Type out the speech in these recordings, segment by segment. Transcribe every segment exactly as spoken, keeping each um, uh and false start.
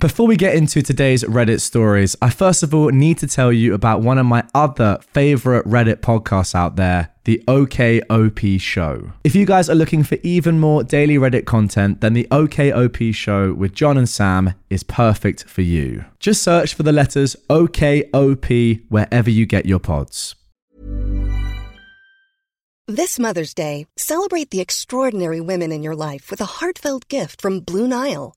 Before we get into today's Reddit stories, I first of all need to tell you about one of my other favorite Reddit podcasts out there, The O K O P Show. If you guys are looking for even more daily Reddit content, then The O K O P Show with John and Sam is perfect for you. Just search for the letters O K O P wherever you get your pods. This Mother's Day, celebrate the extraordinary women in your life with a heartfelt gift from Blue Nile.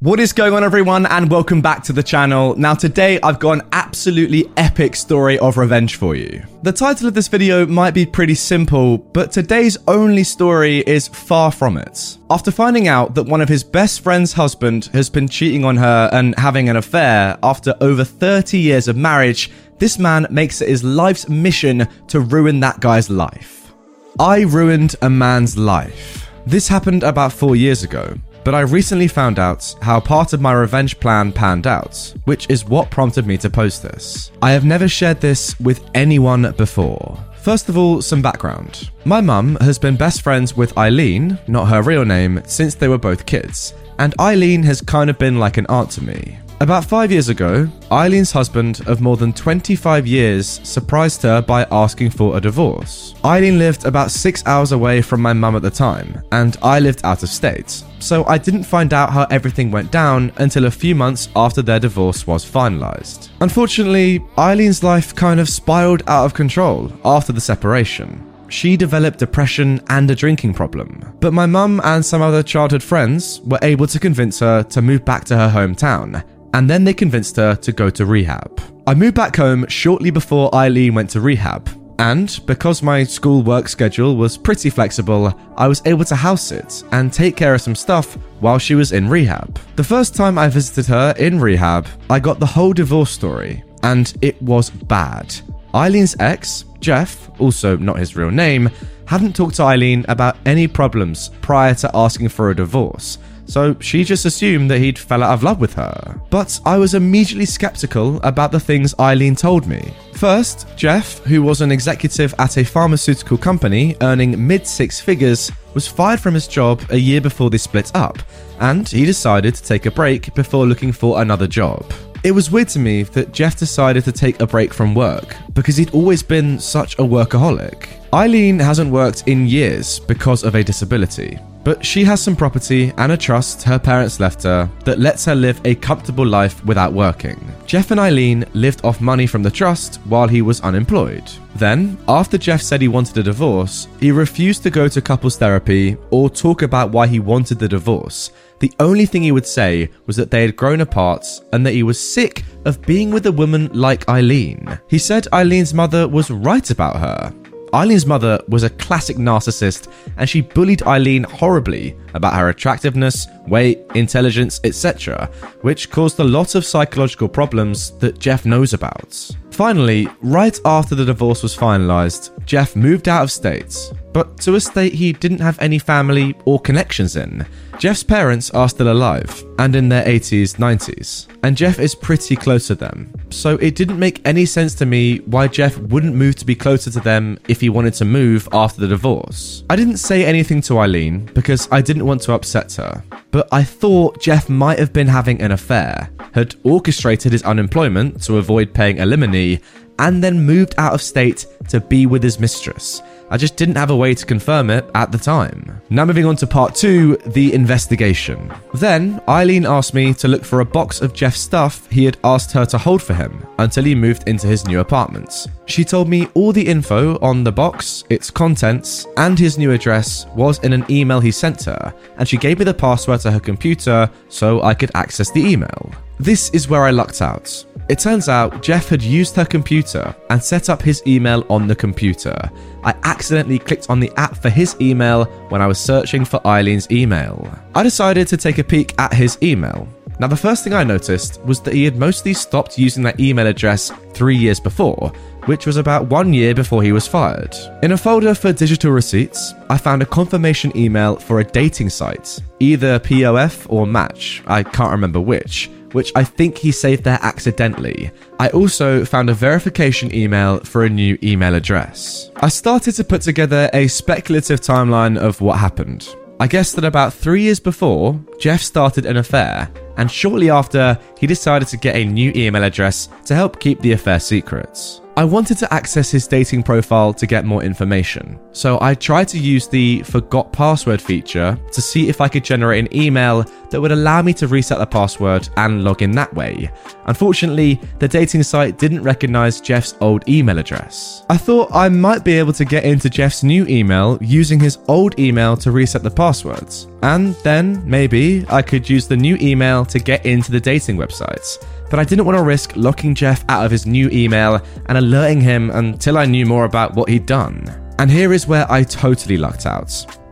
What is going on, everyone, and welcome back to the channel. Now today I've got an absolutely epic story of revenge for you. The title of this video might be pretty simple, but today's only story is far from it. After finding out that one of his best friend's husband has been cheating on her and having an affair after over thirty years of marriage, this man makes it his life's mission to ruin that guy's life. I ruined a man's life. This happened about four years ago. But I recently found out how part of my revenge plan panned out, which is what prompted me to post this. I have never shared this with anyone before. First of all, some background. My mum has been best friends with Eileen, not her real name, since they were both kids, and Eileen has kind of been like an aunt to me. About five years ago, Eileen's husband of more than twenty-five years surprised her by asking for a divorce. Eileen lived about six hours away from my mum at the time, and I lived out of state, so I didn't find out how everything went down until a few months after their divorce was finalised. Unfortunately, Eileen's life kind of spiralled out of control after the separation. She developed depression and a drinking problem, but my mum and some other childhood friends were able to convince her to move back to her hometown, and then they convinced her to go to rehab. I moved back home shortly before Eileen went to rehab, and because my school work schedule was pretty flexible, I was able to house sit and take care of some stuff while she was in rehab. The first time I visited her in rehab, I got the whole divorce story, and it was bad. Eileen's ex, Jeff, also not his real name, hadn't talked to Eileen about any problems prior to asking for a divorce, so she just assumed that he'd fell out of love with her. But I was immediately skeptical about the things Eileen told me. First, Jeff, who was an executive at a pharmaceutical company earning mid-six figures, was fired from his job a year before they split up, and he decided to take a break before looking for another job. It was weird to me that Jeff decided to take a break from work because he'd always been such a workaholic. Eileen hasn't worked in years because of a disability, but she has some property and a trust her parents left her that lets her live a comfortable life without working. Jeff and Eileen lived off money from the trust while he was unemployed. Then, after Jeff said he wanted a divorce, he refused to go to couples therapy or talk about why he wanted the divorce. The only thing he would say was that they had grown apart and that he was sick of being with a woman like Eileen. He said Eileen's mother was right about her. Eileen's mother was a classic narcissist, and she bullied Eileen horribly about her attractiveness, weight, intelligence, et cetera, which caused a lot of psychological problems that Jeff knows about. Finally, right after the divorce was finalized, Jeff moved out of state, but to a state he didn't have any family or connections in. Jeff's parents are still alive, and in their eighties, nineties, and Jeff is pretty close to them, so it didn't make any sense to me why Jeff wouldn't move to be closer to them if he wanted to move after the divorce. I didn't say anything to Eileen because I didn't want to upset her, but I thought Jeff might have been having an affair, had orchestrated his unemployment to avoid paying alimony, and then moved out of state to be with his mistress. I just didn't have a way to confirm it at the time. Now moving on to part two, the investigation. Then, Eileen asked me to look for a box of Jeff's stuff he had asked her to hold for him until he moved into his new apartments. She told me all the info on the box, its contents, and his new address was in an email he sent her, and she gave me the password to her computer so I could access the email. This is where I lucked out. It turns out Jeff had used her computer and set up his email on the computer. I accidentally clicked on the app for his email when I was searching for Eileen's email. I decided to take a peek at his email. Now, the first thing I noticed was that he had mostly stopped using that email address three years before, which was about one year before he was fired. In a folder for digital receipts, I found a confirmation email for a dating site, either P O F or Match, I can't remember which, which I think he saved there accidentally. I also found a verification email for a new email address. I started to put together a speculative timeline of what happened. I guess that about three years before, Jeff started an affair, and shortly after, he decided to get a new email address to help keep the affair secret. I wanted to access his dating profile to get more information, so I tried to use the forgot password feature to see if I could generate an email that would allow me to reset the password and log in that way. Unfortunately, the dating site didn't recognize Jeff's old email address. I thought I might be able to get into Jeff's new email using his old email to reset the passwords, and then maybe I could use the new email to get into the dating websites. But I didn't want to risk locking Jeff out of his new email and alerting him until I knew more about what he'd done. And here is where I totally lucked out.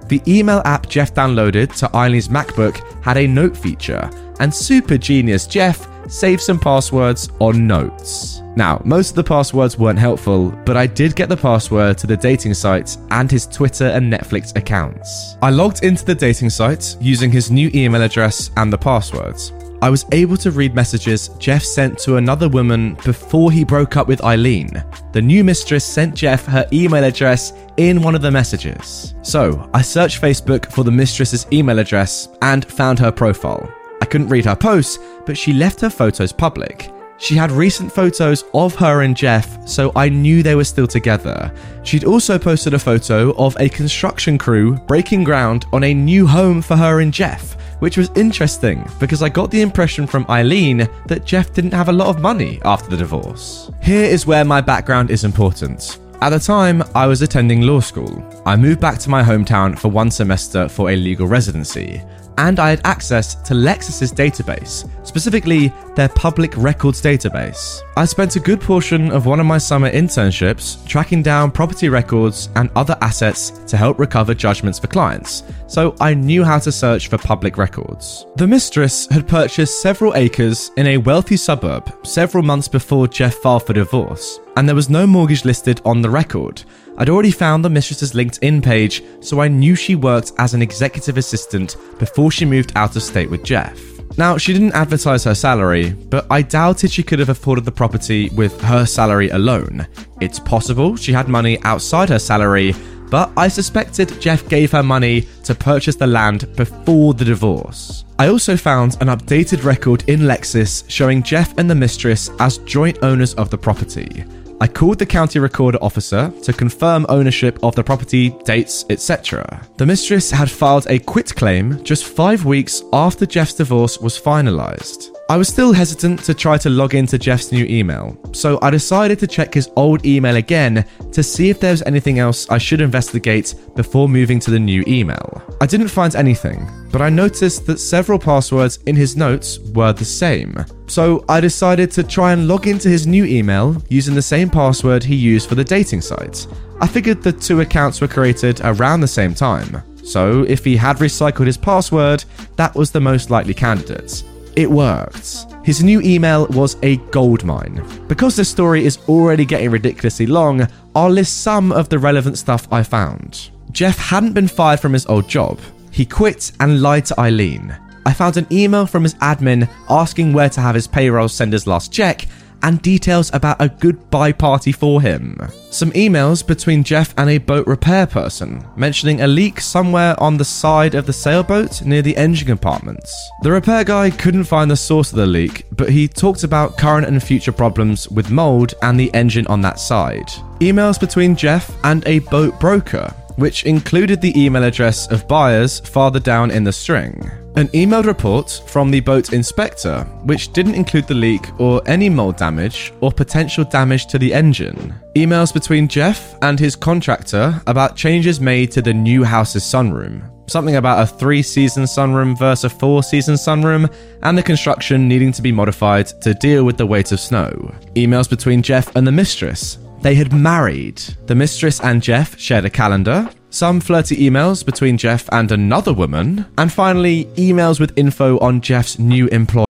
The email app Jeff downloaded to Eileen's MacBook had a note feature, and super genius Jeff saved some passwords on notes. Now, most of the passwords weren't helpful, but I did get the password to the dating site and his Twitter and Netflix accounts. I logged into the dating site using his new email address and the passwords. I was able to read messages Jeff sent to another woman before he broke up with Eileen. The new mistress sent Jeff her email address in one of the messages. So I searched Facebook for the mistress's email address and found her profile. I couldn't read her posts, but she left her photos public. She had recent photos of her and Jeff, so I knew they were still together. She'd also posted a photo of a construction crew breaking ground on a new home for her and Jeff, which was interesting because I got the impression from Eileen that Jeff didn't have a lot of money after the divorce. Here is where my background is important. At the time, I was attending law school. I moved back to my hometown for one semester for a legal residency, and I had access to Lexis's database, specifically their public records database. I spent a good portion of one of my summer internships tracking down property records and other assets to help recover judgments for clients, so I knew how to search for public records. The mistress had purchased several acres in a wealthy suburb several months before Jeff filed for divorce, and there was no mortgage listed on the record. I'd already found the mistress's LinkedIn page, so I knew she worked as an executive assistant before she moved out of state with Jeff. Now, she didn't advertise her salary, but I doubted she could have afforded the property with her salary alone. It's possible she had money outside her salary, but I suspected Jeff gave her money to purchase the land before the divorce. I also found an updated record in Lexis showing Jeff and the mistress as joint owners of the property. I called the county recorder officer to confirm ownership of the property, dates, et cetera. The mistress had filed a quitclaim just five weeks after Jeff's divorce was finalized. I was still hesitant to try to log into Jeff's new email, so I decided to check his old email again to see if there was anything else I should investigate before moving to the new email. I didn't find anything, but I noticed that several passwords in his notes were the same. So I decided to try and log into his new email using the same password he used for the dating site. I figured the two accounts were created around the same time, so if he had recycled his password, that was the most likely candidate. It worked. His new email was a goldmine. Because this story is already getting ridiculously long, I'll list some of the relevant stuff I found. Jeff hadn't been fired from his old job. He quit and lied to Eileen. I found an email from his admin asking where to have his payroll send his last check and details about a goodbye party for him. Some emails between Jeff and a boat repair person, mentioning a leak somewhere on the side of the sailboat near the engine compartments. The repair guy couldn't find the source of the leak, but he talked about current and future problems with mold and the engine on that side. Emails between Jeff and a boat broker, which included the email address of buyers farther down in the string. An emailed report from the boat inspector, which didn't include the leak or any mold damage or potential damage to the engine. Emails between Jeff and his contractor about changes made to the new house's sunroom. Something about a three-season sunroom versus a four-season sunroom, and the construction needing to be modified to deal with the weight of snow. Emails between Jeff and the mistress. They had married. The mistress and Jeff shared a calendar, some flirty emails between Jeff and another woman, and finally, emails with info on Jeff's new employer.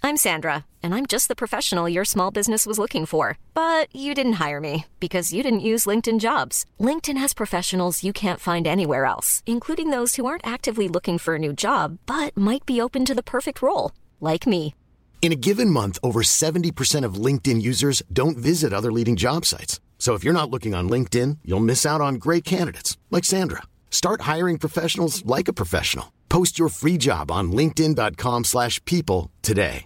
I'm Sandra, and I'm just the professional your small business was looking for. But you didn't hire me because you didn't use LinkedIn Jobs. LinkedIn has professionals you can't find anywhere else, including those who aren't actively looking for a new job, but might be open to the perfect role, like me. In a given month, over seventy percent of LinkedIn users don't visit other leading job sites. So if you're not looking on LinkedIn, you'll miss out on great candidates, like Sandra. Start hiring professionals like a professional. Post your free job on linkedin dot com slash people today.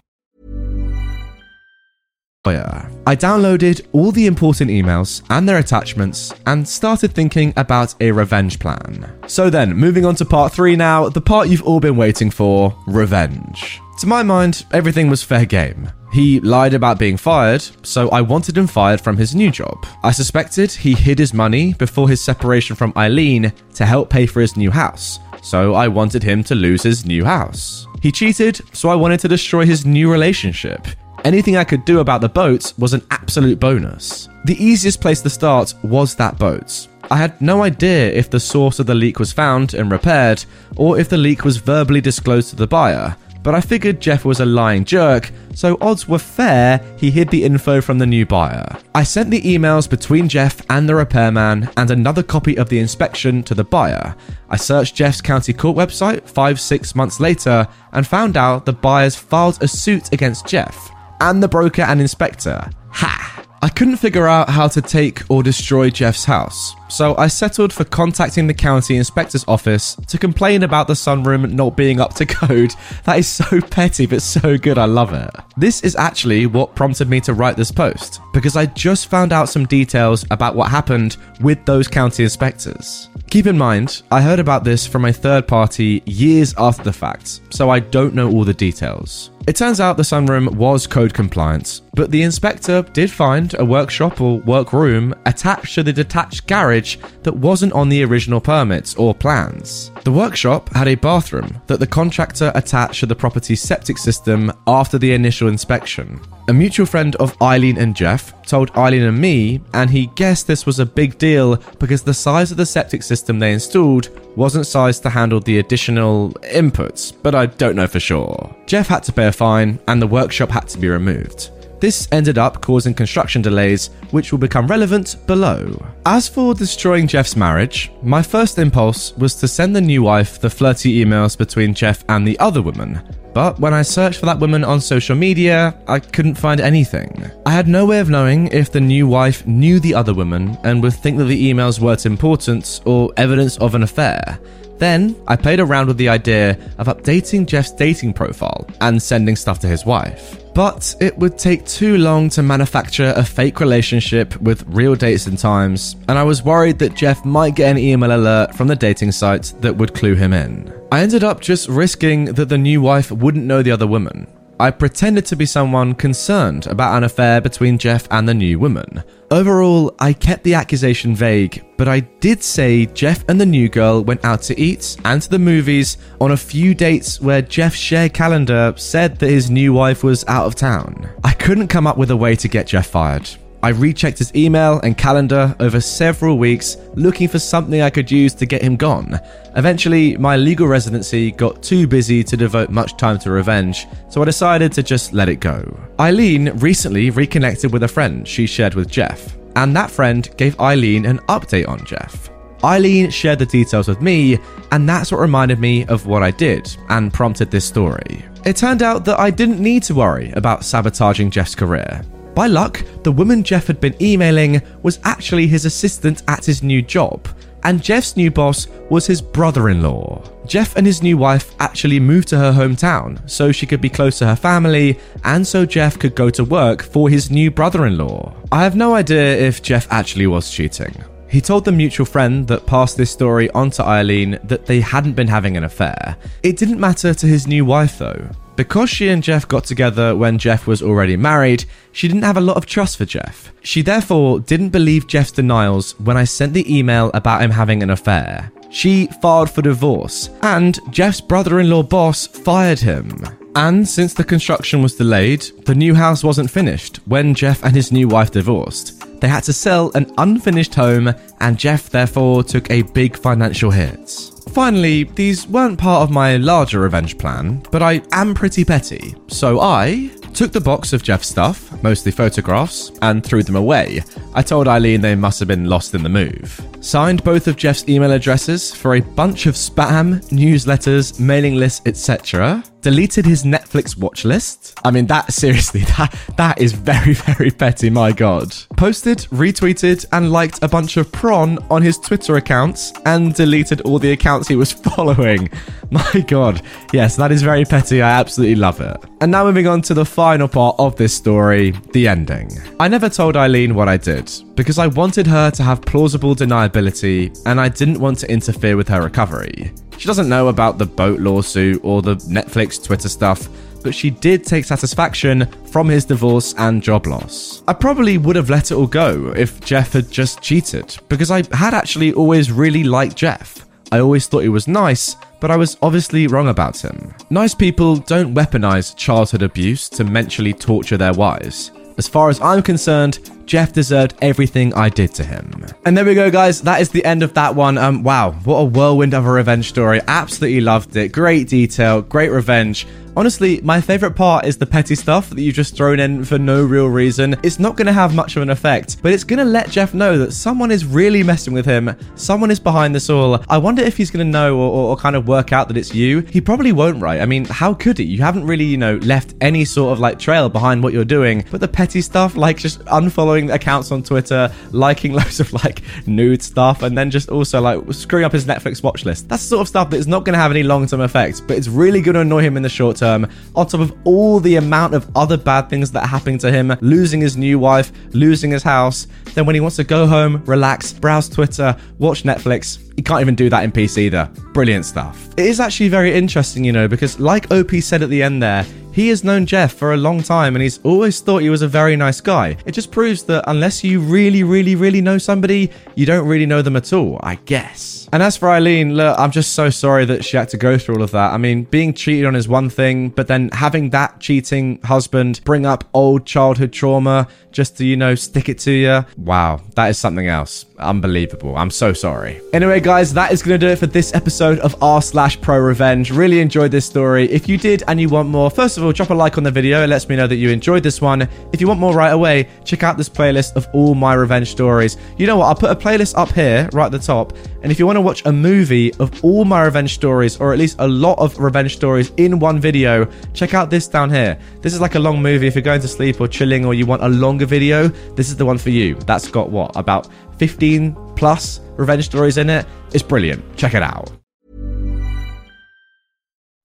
I downloaded all the important emails and their attachments and started thinking about a revenge plan. So then, moving on to part three now, the part you've all been waiting for, revenge. To my mind, everything was fair game. He lied about being fired, so I wanted him fired from his new job. I suspected he hid his money before his separation from Eileen to help pay for his new house, so I wanted him to lose his new house. He cheated, so I wanted to destroy his new relationship. Anything I could do about the boat was an absolute bonus. The easiest place to start was that boat. I had no idea if the source of the leak was found and repaired, or if the leak was verbally disclosed to the buyer, but I figured Jeff was a lying jerk, so odds were fair he hid the info from the new buyer. I sent the emails between Jeff and the repairman and another copy of the inspection to the buyer. I searched Jeff's county court website five, six months later and found out the buyers filed a suit against Jeff and the broker and inspector. Ha! I couldn't figure out how to take or destroy Jeff's house, so I settled for contacting the county inspector's office to complain about the sunroom not being up to code. That is so petty, but so good, I love it. This is actually what prompted me to write this post, because I just found out some details about what happened with those county inspectors. Keep in mind, I heard about this from a third party years after the fact, so I don't know all the details. It turns out the sunroom was code compliant, but the inspector did find a workshop or workroom attached to the detached garage that wasn't on the original permits or plans. The workshop had a bathroom that the contractor attached to the property's septic system after the initial inspection. A mutual friend of Eileen and Jeff told Eileen and me, and he guessed this was a big deal because the size of the septic system they installed wasn't sized to handle the additional inputs, but I don't know for sure. Jeff had to pay a fine, and the workshop had to be removed. This ended up causing construction delays, which will become relevant below. As for destroying Jeff's marriage, my first impulse was to send the new wife the flirty emails between Jeff and the other woman. But when I searched for that woman on social media, I couldn't find anything. I had no way of knowing if the new wife knew the other woman and would think that the emails weren't important or evidence of an affair. Then, I played around with the idea of updating Jeff's dating profile and sending stuff to his wife. But it would take too long to manufacture a fake relationship with real dates and times, and I was worried that Jeff might get an email alert from the dating site that would clue him in. I ended up just risking that the new wife wouldn't know the other woman. I pretended to be someone concerned about an affair between Jeff and the new woman. Overall, I kept the accusation vague, but I did say Jeff and the new girl went out to eat and to the movies on a few dates where Jeff's share calendar said that his new wife was out of town. I couldn't come up with a way to get Jeff fired. I rechecked his email and calendar over several weeks, looking for something I could use to get him gone. Eventually, my legal residency got too busy to devote much time to revenge, so I decided to just let it go. Eileen recently reconnected with a friend she shared with Jeff, and that friend gave Eileen an update on Jeff. Eileen shared the details with me, and that's what reminded me of what I did and prompted this story. It turned out that I didn't need to worry about sabotaging Jeff's career. By luck, the woman Jeff had been emailing was actually his assistant at his new job, and Jeff's new boss was his brother-in-law. Jeff and his new wife actually moved to her hometown so she could be close to her family and so Jeff could go to work for his new brother-in-law. I have no idea if Jeff actually was cheating. He told the mutual friend that passed this story on to Eileen that they hadn't been having an affair. It didn't matter to his new wife though. Because she and Jeff got together when Jeff was already married, she didn't have a lot of trust for Jeff. She therefore didn't believe Jeff's denials when I sent the email about him having an affair. She filed for divorce, and Jeff's brother-in-law boss fired him. And since the construction was delayed, the new house wasn't finished when Jeff and his new wife divorced. They had to sell an unfinished home, and Jeff therefore took a big financial hit. Finally, these weren't part of my larger revenge plan, but I am pretty petty, so I took the box of Jeff's stuff, mostly photographs, and threw them away. I told Eileen they must have been lost in the move. Signed both of Jeff's email addresses for a bunch of spam, newsletters, mailing lists, et cetera. Deleted his Netflix watch list. I mean, that, seriously, that that is very, very petty, my God. Posted, retweeted, and liked a bunch of prawn on his Twitter accounts and deleted all the accounts he was following. My God. Yes, that is very petty. I absolutely love it. And now moving on to the final part of this story, the ending. I never told Eileen what I did because I wanted her to have plausible deniability and I didn't want to interfere with her recovery. She doesn't know about the boat lawsuit or the Netflix, Twitter stuff, but she did take satisfaction from his divorce and job loss. I probably would have let it all go if Jeff had just cheated, because I had actually always really liked Jeff. I always thought he was nice, but I was obviously wrong about him. Nice people don't weaponize childhood abuse to mentally torture their wives. As far as I'm concerned, Jeff deserved everything I did to him. And there we go, guys. That is the end of that one. Um, wow, what a whirlwind of a revenge story. Absolutely loved it. Great detail, great revenge. Honestly, my favorite part is the petty stuff that you've just thrown in for no real reason. It's not going to have much of an effect, but it's going to let Jeff know that someone is really messing with him. Someone is behind this all. I wonder if he's going to know or, or, or kind of work out that it's you. He probably won't, right? I mean, how could he? You haven't really, you know, left any sort of like trail behind what you're doing. But the petty stuff, like just unfollowing accounts on Twitter, liking loads of like nude stuff, and then just also like screwing up his Netflix watch list. That's the sort of stuff that is not going to have any long-term effects, but it's really going to annoy him in the short term. Term, on top of all the amount of other bad things that are happening to him, losing his new wife, losing his house. Then when he wants to go home, relax, browse Twitter, watch Netflix, he can't even do that in peace either. Brilliant stuff. It is actually very interesting, you know, because like O P said at the end there, he has known Jeff for a long time and he's always thought he was a very nice guy. It just proves that unless you really, really, really know somebody, you don't really know them at all, I guess. And as for Eileen, look, I'm just so sorry that she had to go through all of that. I mean, being cheated on is one thing, but then having that cheating husband bring up old childhood trauma just to, you know, stick it to you. Wow, that is something else. Unbelievable. I'm so sorry. Anyway, guys, that is going to do it for this episode of r slash pro revenge. Really enjoyed this story. If you did and you want more, first of all, drop a like on the video. It lets me know that you enjoyed this one. If you want more right away, check out this playlist of all my revenge stories. You know what? I'll put a playlist up here right at the top. And if you want to watch a movie of all my revenge stories, or at least a lot of revenge stories in one video, check out this down here. This is like a long movie. If you're going to sleep or chilling, or you want a longer video, this is the one for you. That's got what? About fifteen plus revenge stories in it. It's brilliant. Check it out.